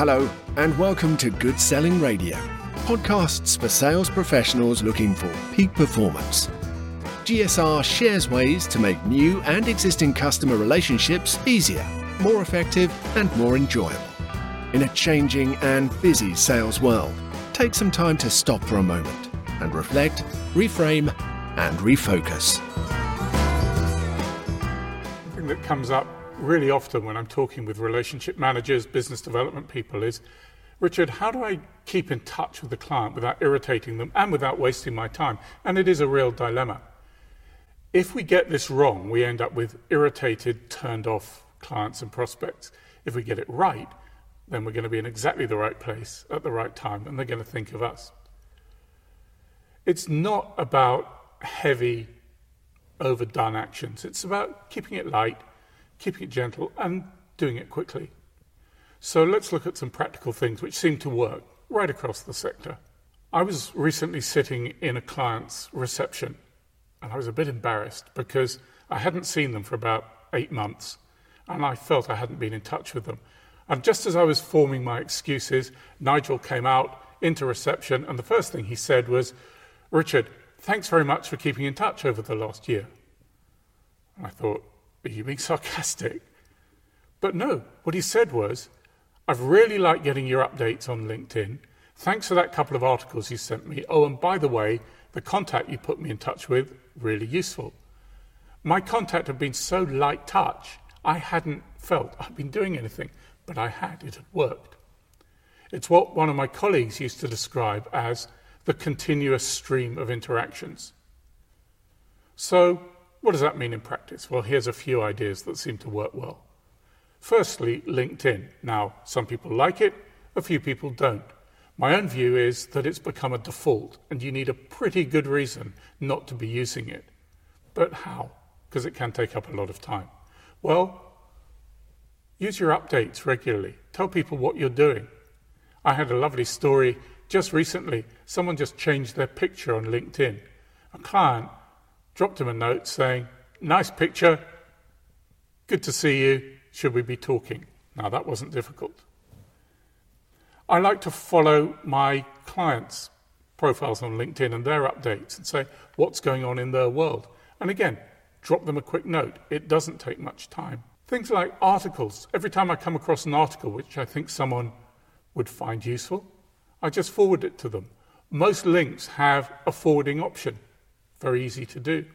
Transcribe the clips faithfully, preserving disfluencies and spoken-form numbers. Hello, and welcome to Good Selling Radio, podcasts for sales professionals looking for peak performance. G S R shares ways to make new and existing customer relationships easier, more effective, and more enjoyable. In a changing and busy sales world, take some time to stop for a moment and reflect, reframe, and refocus. The thing that comes up really often when I'm talking with relationship managers, business development people is, Richard, how do I keep in touch with the client without irritating them and without wasting my time? And it is a real dilemma. If we get this wrong, we end up with irritated, turned off clients and prospects. If we get it right, then we're going to be in exactly the right place at the right time, and they're going to think of us. It's not about heavy, overdone actions. It's about keeping it light, keeping it gentle, and doing it quickly. So let's look at some practical things which seem to work right across the sector. I was recently sitting in a client's reception, and I was a bit embarrassed because I hadn't seen them for about eight months, and I felt I hadn't been in touch with them. And just as I was forming my excuses, Nigel came out into reception, and the first thing he said was, "Richard, thanks very much for keeping in touch over the last year." And I thought, are you being sarcastic? But no, what he said was, "I've really liked getting your updates on LinkedIn. Thanks for that couple of articles you sent me. Oh, and by the way, the contact you put me in touch with, really useful." My contact had been so light touch, I hadn't felt I'd been doing anything, but I had, it had worked. It's what one of my colleagues used to describe as the continuous stream of interactions. So, what does that mean in practice? Well, here's a few ideas that seem to work well. Firstly, LinkedIn. Now, some people like it, a few people don't. My own view is that it's become a default, and you need a pretty good reason not to be using it. But how? Because it can take up a lot of time. Well, use your updates regularly. Tell people what you're doing. I had a lovely story just recently. Someone just changed their picture on LinkedIn. A client dropped him a note saying, "Nice picture, good to see you, should we be talking?" Now that wasn't difficult. I like to follow my clients' profiles on LinkedIn and their updates and say what's going on in their world. And again, drop them a quick note. It doesn't take much time. Things like articles. Every time I come across an article which I think someone would find useful, I just forward it to them. Most links have a forwarding option. Very easy to do.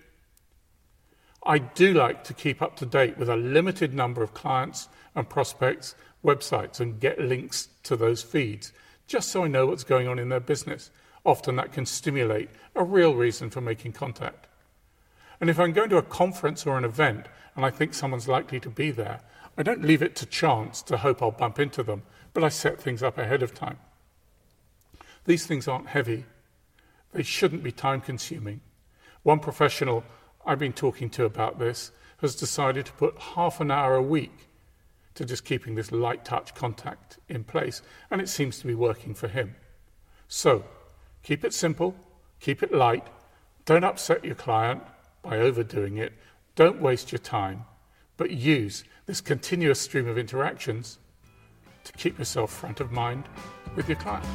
I do like to keep up to date with a limited number of clients and prospects' websites and get links to those feeds, just so I know what's going on in their business. Often that can stimulate a real reason for making contact. And if I'm going to a conference or an event and I think someone's likely to be there, I don't leave it to chance to hope I'll bump into them, but I set things up ahead of time. These things aren't heavy. They shouldn't be time-consuming. One professional I've been talking to about this has decided to put half an hour a week to just keeping this light touch contact in place, and it seems to be working for him. So, keep it simple, keep it light, don't upset your client by overdoing it, don't waste your time, but use this continuous stream of interactions to keep yourself front of mind with your client.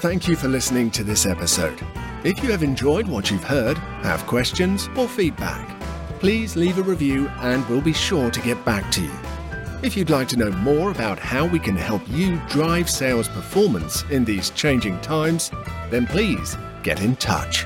Thank you for listening to this episode. If you have enjoyed what you've heard, have questions or feedback, please leave a review and we'll be sure to get back to you. If you'd like to know more about how we can help you drive sales performance in these changing times, then please get in touch.